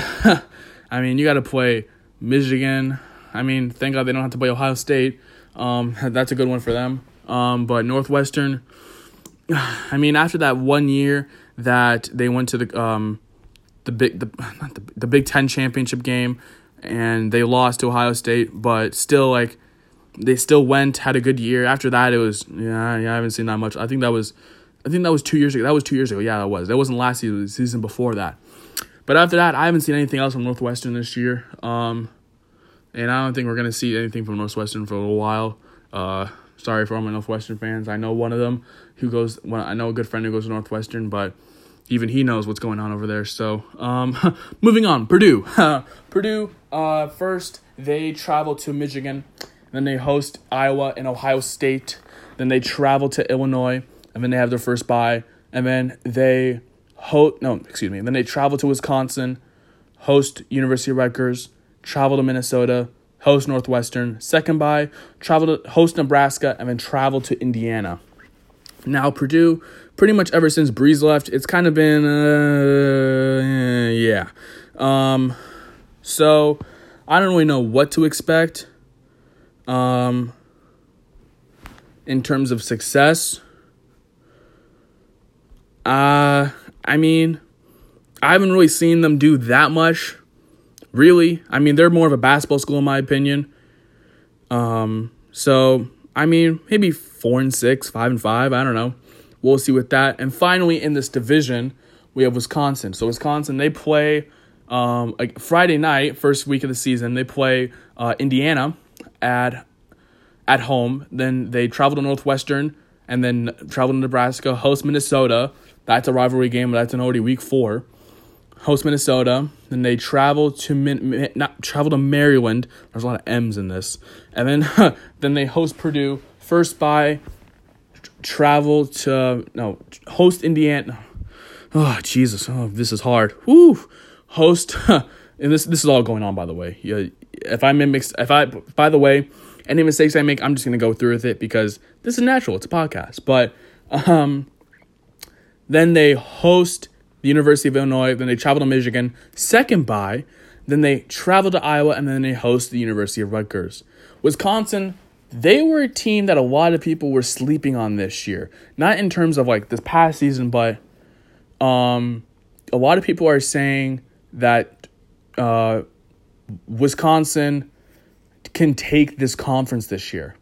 I mean, you got to play Michigan. I mean, thank God they don't have to play Ohio State. Um, that's a good one for them. Um, but Northwestern, I mean, after that one year that they went to the um the big the not the, the Big Ten championship game and they lost to Ohio State, but still, like, they still went, had a good year. After that, it was yeah yeah I haven't seen that much. I think that was I think that was two years ago. That was two years ago. Yeah, that was. That wasn't last season. It was the season before that. But after that, I haven't seen anything else from Northwestern this year. Um, and I don't think we're gonna see anything from Northwestern for a little while. Uh. Sorry for all my Northwestern fans. I know one of them who goes. Well, I know a good friend who goes to Northwestern, but even he knows what's going on over there. So, um, moving on. Purdue. Purdue. Uh, first they travel to Michigan, then they host Iowa and Ohio State. Then they travel to Illinois, and then they have their first bye. And then they host. No, excuse me. Then they travel to Wisconsin, host University of Rutgers, travel to Minnesota, host Northwestern, second bye, travel to host Nebraska, and then travel to Indiana. Now, Purdue, pretty much ever since Breeze left, it's kind of been, uh, yeah. Um, so, I don't really know what to expect um, in terms of success. Uh, I mean, I haven't really seen them do that much. Really, I mean, they're more of a basketball school, in my opinion. Um, so, I mean, maybe four and six, five and five. I don't know. We'll see with that. And finally, in this division, we have Wisconsin. So, Wisconsin, they play um, like Friday night, first week of the season. They play uh, Indiana at at home. Then they travel to Northwestern and then travel to Nebraska, host Minnesota. That's a rivalry game, but that's an already week four. Host Minnesota, then they travel to Min- not travel to Maryland. There's a lot of M's in this, and then then they host Purdue. First bye, tr- travel to no host Indiana. Oh Jesus, oh this is hard. Woo, host and this this is all going on, by the way. Yeah, if I mimic, if I, by the way, any mistakes I make, I'm just gonna go through with it because this is natural. It's a podcast. But um, then they host the University of Illinois. Then they travel to Michigan, second bye. Then they travel to Iowa, and then they host the University of Rutgers. Wisconsin, they were a team that a lot of people were sleeping on this year. Not in terms of like this past season, but um, a lot of people are saying that uh, Wisconsin can take this conference this year.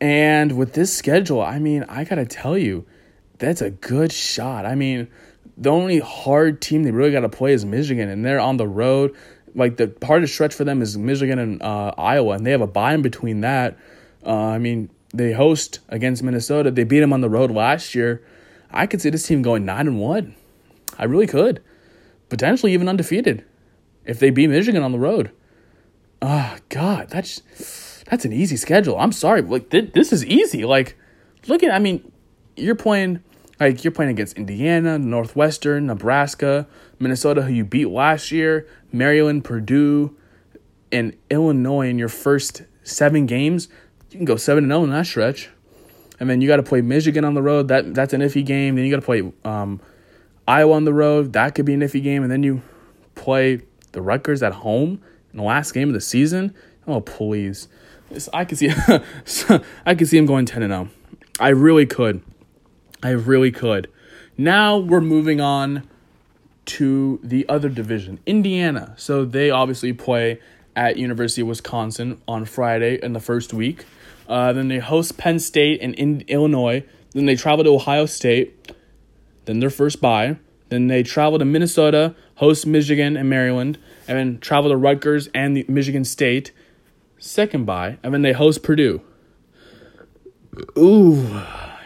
And with this schedule, I mean, I got to tell you, that's a good shot. I mean, the only hard team they really got to play is Michigan, and they're on the road. Like, the hardest stretch for them is Michigan and uh, Iowa, and they have a bye in between that. Uh, I mean, they host against Minnesota. They beat them on the road last year. I could see this team going nine and one. I really could. Potentially even undefeated if they beat Michigan on the road. Oh, God, that's that's an easy schedule. I'm sorry. Like, th- this is easy. Like, look at, I mean, you're playing... Like, you're playing against Indiana, Northwestern, Nebraska, Minnesota, who you beat last year, Maryland, Purdue, and Illinois in your first seven games. You can go seven and oh in that stretch. And then you got to play Michigan on the road. That That's an iffy game. Then you got to play um, Iowa on the road. That could be an iffy game. And then you play the Rutgers at home in the last game of the season. Oh, please. This, I could see I could see him going ten and oh. I really could. I really could. Now we're moving on to the other division, Indiana. So they obviously play at University of Wisconsin on Friday in the first week. Uh, then they host Penn State and in Illinois. Then they travel to Ohio State. Then their first bye. Then they travel to Minnesota, host Michigan and Maryland, and then travel to Rutgers and the Michigan State, second bye. And then they host Purdue. Ooh.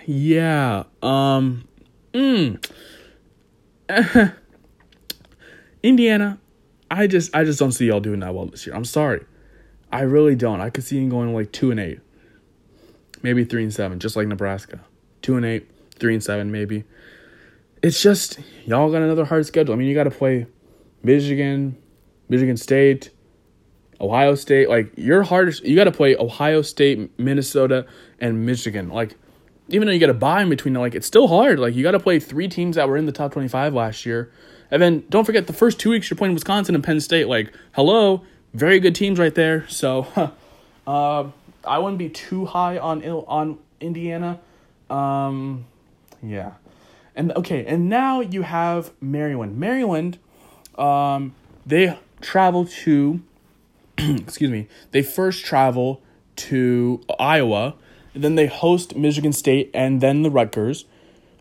Yeah, um, mm. Indiana, I just, I just don't see y'all doing that well this year. I'm sorry. I really don't. I could see him going like two and eight, maybe three and seven, just like Nebraska, two and eight, three and seven, maybe. It's just, y'all got another hard schedule. I mean, you got to play Michigan, Michigan State, Ohio State, like your hardest, you got to play Ohio State, Minnesota, and Michigan. Like, even though you got to buy in between, like, it's still hard. Like, you got to play three teams that were in the top twenty-five last year. And then don't forget, the first two weeks you're playing Wisconsin and Penn State. Like, hello, very good teams right there. So uh, I wouldn't be too high on on Indiana. Um, yeah. And, okay, and now you have Maryland. Maryland, um, they travel to, excuse me, they first travel to Iowa. Then they host Michigan State and then the Rutgers.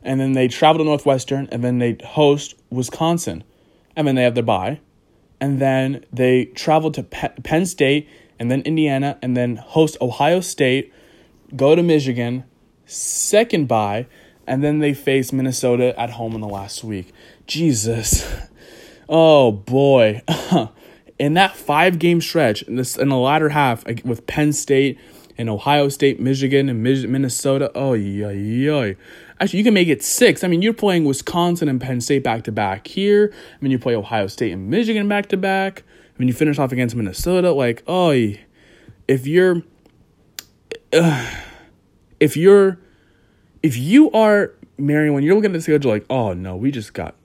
And then they travel to Northwestern and then they host Wisconsin. And then they have their bye. And then they travel to Penn State and then Indiana and then host Ohio State, go to Michigan, second bye, and then they face Minnesota at home in the last week. Jesus. Oh, boy. In that five-game stretch, in, this, in the latter half with Penn State and Ohio State, Michigan, and Minnesota. Oh, yeah, yeah. Actually, you can make it six. I mean, you're playing Wisconsin and Penn State back-to-back here. I mean, you play Ohio State and Michigan back-to-back. I mean, you finish off against Minnesota. Like, oh, if you're... Uh, if you're... If you are Maryland, you're looking at the schedule like, oh, no, we just got...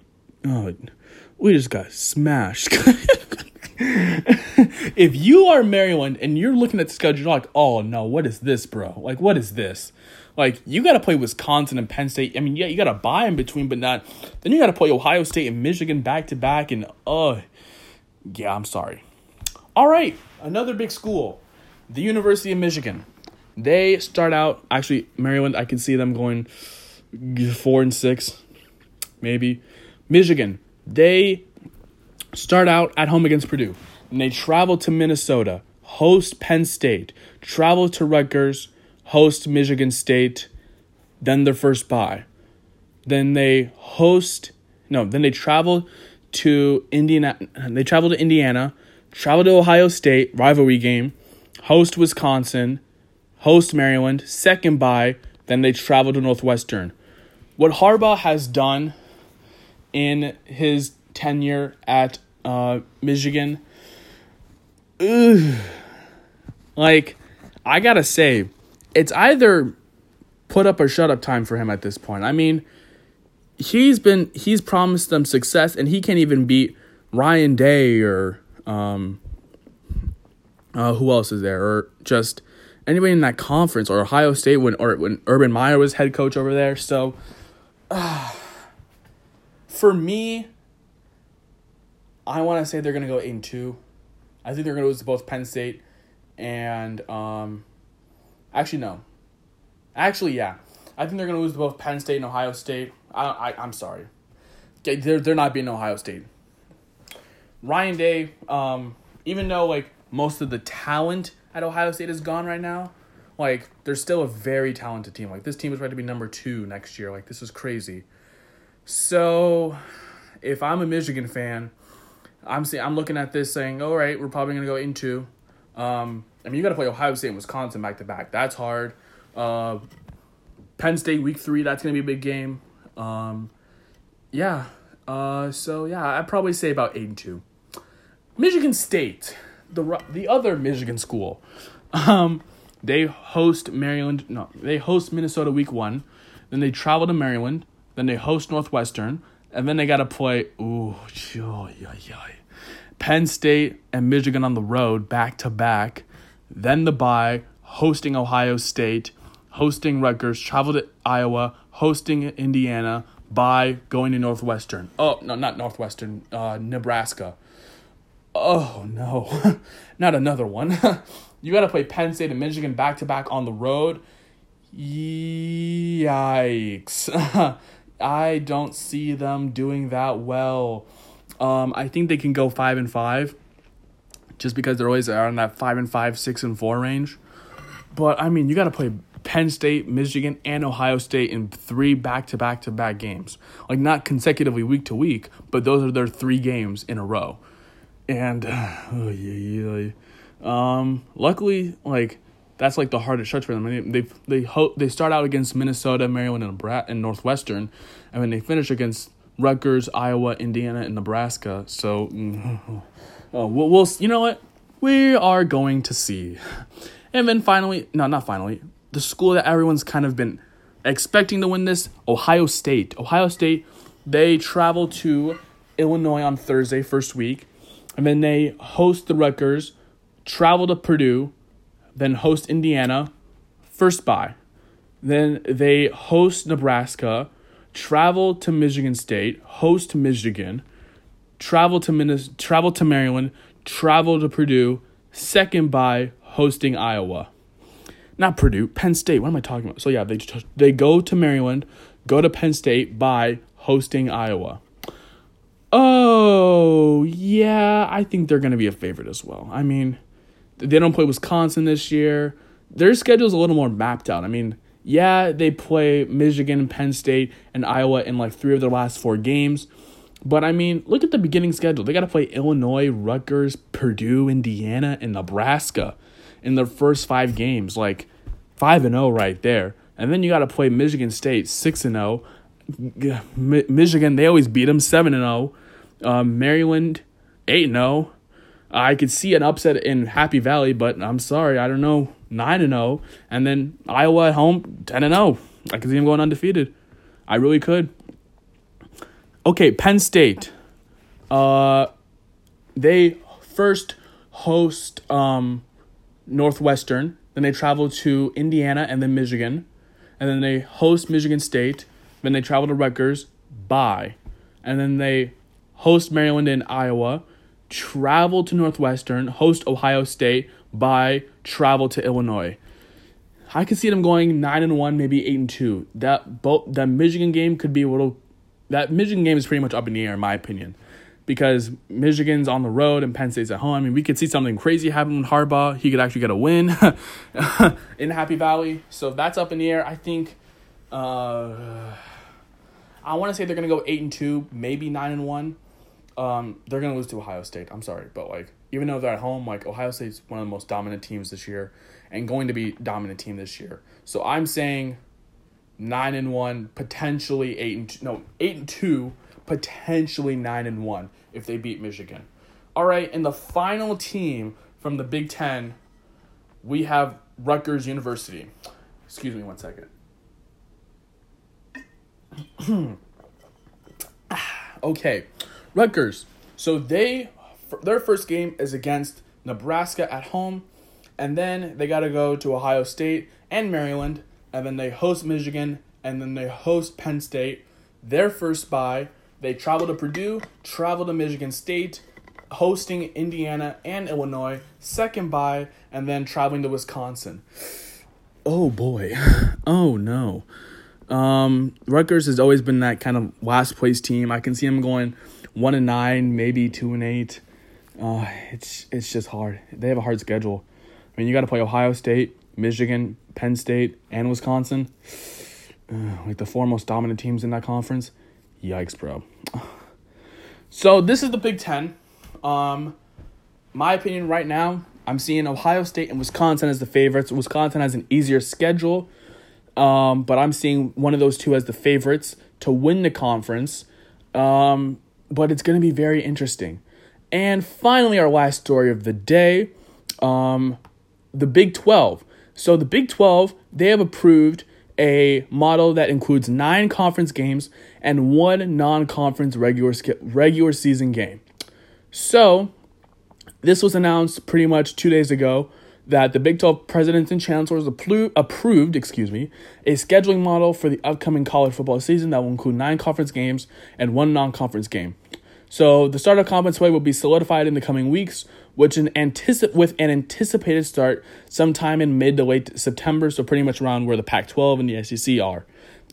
Oh, we just got smashed. If you are Maryland and you're looking at the schedule, you're like, oh, no, what is this, bro? Like, what is this? Like, you got to play Wisconsin and Penn State. I mean, yeah, you got to buy in between, but not. Then you got to play Ohio State and Michigan back-to-back, and, oh, uh, yeah, I'm sorry. All right, another big school, the University of Michigan. They start out, actually, Maryland, I can see them going four and six, maybe. Michigan, they start out at home against Purdue, and they travel to Minnesota, host Penn State, travel to Rutgers, host Michigan State, then their first bye. Then they host, no, then they travel to Indiana, they travel to Indiana, travel to Ohio State, rivalry game, host Wisconsin, host Maryland, second bye, then they travel to Northwestern. What Harbaugh has done in his tenure at uh, Michigan. Ugh. Like, I gotta say, it's either put up or shut up time for him at this point. I mean, he's been he's promised them success, and he can't even beat Ryan Day or um, uh, who else is there, or just anybody in that conference, or Ohio State when or when Urban Meyer was head coach over there. So, uh, for me, I want to say they're gonna go eight and two. I think they're gonna lose to both Penn State and um, actually no, actually yeah, I think they're gonna lose to both Penn State and Ohio State. I, I I'm sorry, they're they're not beating Ohio State. Ryan Day, um, even though like most of the talent at Ohio State is gone right now, like they're still a very talented team. Like this team is ready to be number two next year. Like this is crazy. So, if I'm a Michigan fan, I'm see I'm looking at this saying, all right, we're probably gonna go into. Um, I mean, you got to play Ohio State and Wisconsin back to back. That's hard. Uh, Penn State week three. That's gonna be a big game. Um, yeah. Uh, so yeah, I'd probably say about eight and two. Michigan State, the the other Michigan school, um, they host Maryland. No, they host Minnesota week one. Then they travel to Maryland. Then they host Northwestern, and then they got to play. Ooh, yoy, yoy, yoy. Penn State and Michigan on the road back to back. Then the bye, hosting Ohio State, hosting Rutgers, travel to Iowa, hosting Indiana, by going to Northwestern. Oh, no, not Northwestern, uh, Nebraska. Oh, no, not another one. You got to play Penn State and Michigan back-to-back on the road. Yikes. I don't see them doing that well. Um, I think they can go five and five just because they're always around that five and five, six and four range. But, I mean, you got to play Penn State, Michigan, and Ohio State in three back-to-back-to-back games. Like, not consecutively week to week, but those are their three games in a row. And, oh, yeah, yeah. Um, luckily, like, that's, like, the hardest stretch for them. I mean, they they ho- they start out against Minnesota, Maryland, and Nebra- and Northwestern, and then they finish against Rutgers, Iowa, Indiana, and Nebraska. So, oh, we'll, we'll you know what? We are going to see. And then finally, no, not finally, the school that everyone's kind of been expecting to win this, Ohio State. Ohio State, they travel to Illinois on Thursday, first week, and then they host the Rutgers, travel to Purdue, then host Indiana, first bye. Then they host Nebraska, travel to Michigan State, host Michigan, travel to Minnesota, travel to Maryland, travel to Purdue, second bye, hosting Iowa. Not Purdue, Penn State. What am I talking about? So, yeah, they they go to Maryland, go to Penn State by hosting Iowa. Oh, yeah, I think they're going to be a favorite as well. I mean, they don't play Wisconsin this year. Their schedule's a little more mapped out. I mean, yeah, they play Michigan, Penn State, and Iowa in, like, three of their last four games. But, I mean, look at the beginning schedule. They got to play Illinois, Rutgers, Purdue, Indiana, and Nebraska in their first five games, like five and oh right there. And then you got to play Michigan State, six and oh. Mi- Michigan, they always beat them, seven and oh. Um, Maryland, eight and oh. I could see an upset in Happy Valley, but I'm sorry, I don't know, nine and oh. And then Iowa at home, ten and oh. I could see them going undefeated. I really could. Okay, Penn State. Uh, they first host... Um, Northwestern, then they travel to Indiana and then Michigan, and then they host Michigan State, then they travel to Rutgers, bye, and then they host Maryland and Iowa, travel to Northwestern, host Ohio State, bye, travel to Illinois. I could see them going nine and one, maybe eight and two. That both that Michigan game could be a little. That Michigan game is pretty much up in the air, in my opinion, because Michigan's on the road and Penn State's at home. I mean, we could see something crazy happen with Harbaugh. He could actually get a win in Happy Valley. So that's up in the air. I think uh, I want to say they're going to go eight and two, maybe nine and one. Um, they're going to lose to Ohio State. I'm sorry, but like even though they're at home, like Ohio State's one of the most dominant teams this year and going to be dominant team this year. So I'm saying nine and one, potentially eight and two. No, eight and two. Potentially nine and one if they beat Michigan. All right, and the final team from the Big Ten, we have Rutgers University. Excuse me one second. Okay, Rutgers. So they their first game is against Nebraska at home, and then they got to go to Ohio State and Maryland, and then they host Michigan, and then they host Penn State. Their first bye. They travel to Purdue, travel to Michigan State, hosting Indiana and Illinois, second bye, and then traveling to Wisconsin. Oh, boy. Oh, no. Um, Rutgers has always been that kind of last-place team. I can see them going one and nine, maybe two and eight. Uh, it's it's just hard. They have a hard schedule. I mean, you got to play Ohio State, Michigan, Penn State, and Wisconsin. Uh, like the four most dominant teams in that conference. Yikes, bro. So this is the Big Ten. Um, my opinion right now, I'm seeing Ohio State and Wisconsin as the favorites. Wisconsin has an easier schedule, um, but I'm seeing one of those two as the favorites to win the conference. Um, but it's going to be very interesting. And finally, our last story of the day, um, the Big twelve. So the Big twelve, they have approved a model that includes nine conference games and one non-conference regular regular season game. So, this was announced pretty much two days ago that the Big twelve presidents and chancellors appro- approved, excuse me, a scheduling model for the upcoming college football season that will include nine conference games and one non-conference game. So, the start of conference play will be solidified in the coming weeks, which an anticip- with an anticipated start sometime in mid to late September, so pretty much around where the Pac twelve and the S E C are.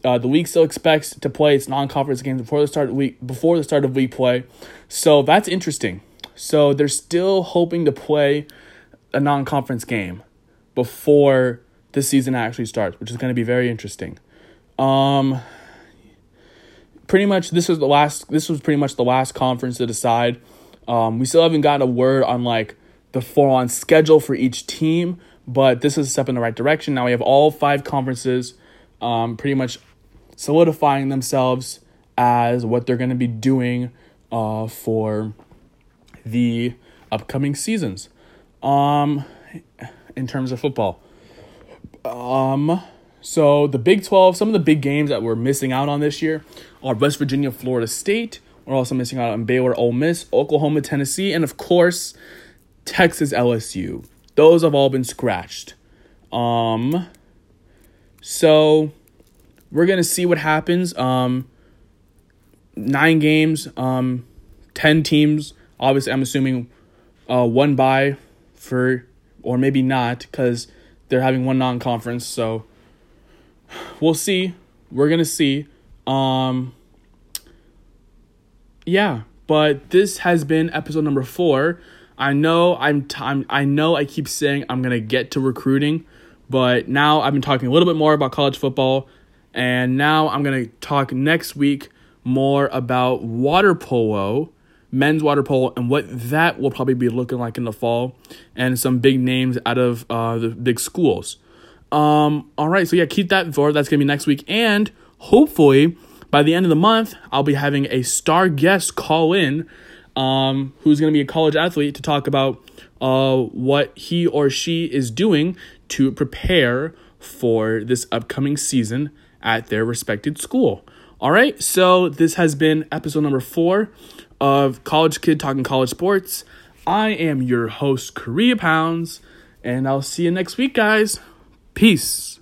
Uh, the league still expects to play its non-conference games before the start of week before the start of league play, so that's interesting. So they're still hoping to play a non-conference game before the season actually starts, which is going to be very interesting. Um, pretty much this was the last. This was pretty much the last conference to decide. Um, we still haven't gotten a word on like the full-on schedule for each team, but this is a step in the right direction. Now we have all five conferences, um, pretty much solidifying themselves as what they're going to be doing uh, for the upcoming seasons um, in terms of football. Um, so the Big twelve, some of the big games that we're missing out on this year are West Virginia, Florida State. We're also missing out on Baylor, Ole Miss, Oklahoma, Tennessee, and, of course, Texas, L S U. Those have all been scratched. Um, so we're going to see what happens. Um, nine games, um, ten teams. Obviously, I'm assuming uh, one bye for or maybe not because they're having one non-conference. So we'll see. We're going to see. Um Yeah, but this has been episode number four. I know I'm, t- I'm I know I keep saying I'm gonna get to recruiting, but now I've been talking a little bit more about college football, and now I'm gonna talk next week more about water polo, men's water polo, and what that will probably be looking like in the fall, and some big names out of uh the big schools. Um, all right, so yeah, keep that forward. That's gonna be next week, and hopefully, by the end of the month, I'll be having a star guest call in um, who's going to be a college athlete to talk about uh, what he or she is doing to prepare for this upcoming season at their respected school. All right, so this has been episode number four of College Kid Talking College Sports. I am your host, Korea Pounds, and I'll see you next week, guys. Peace.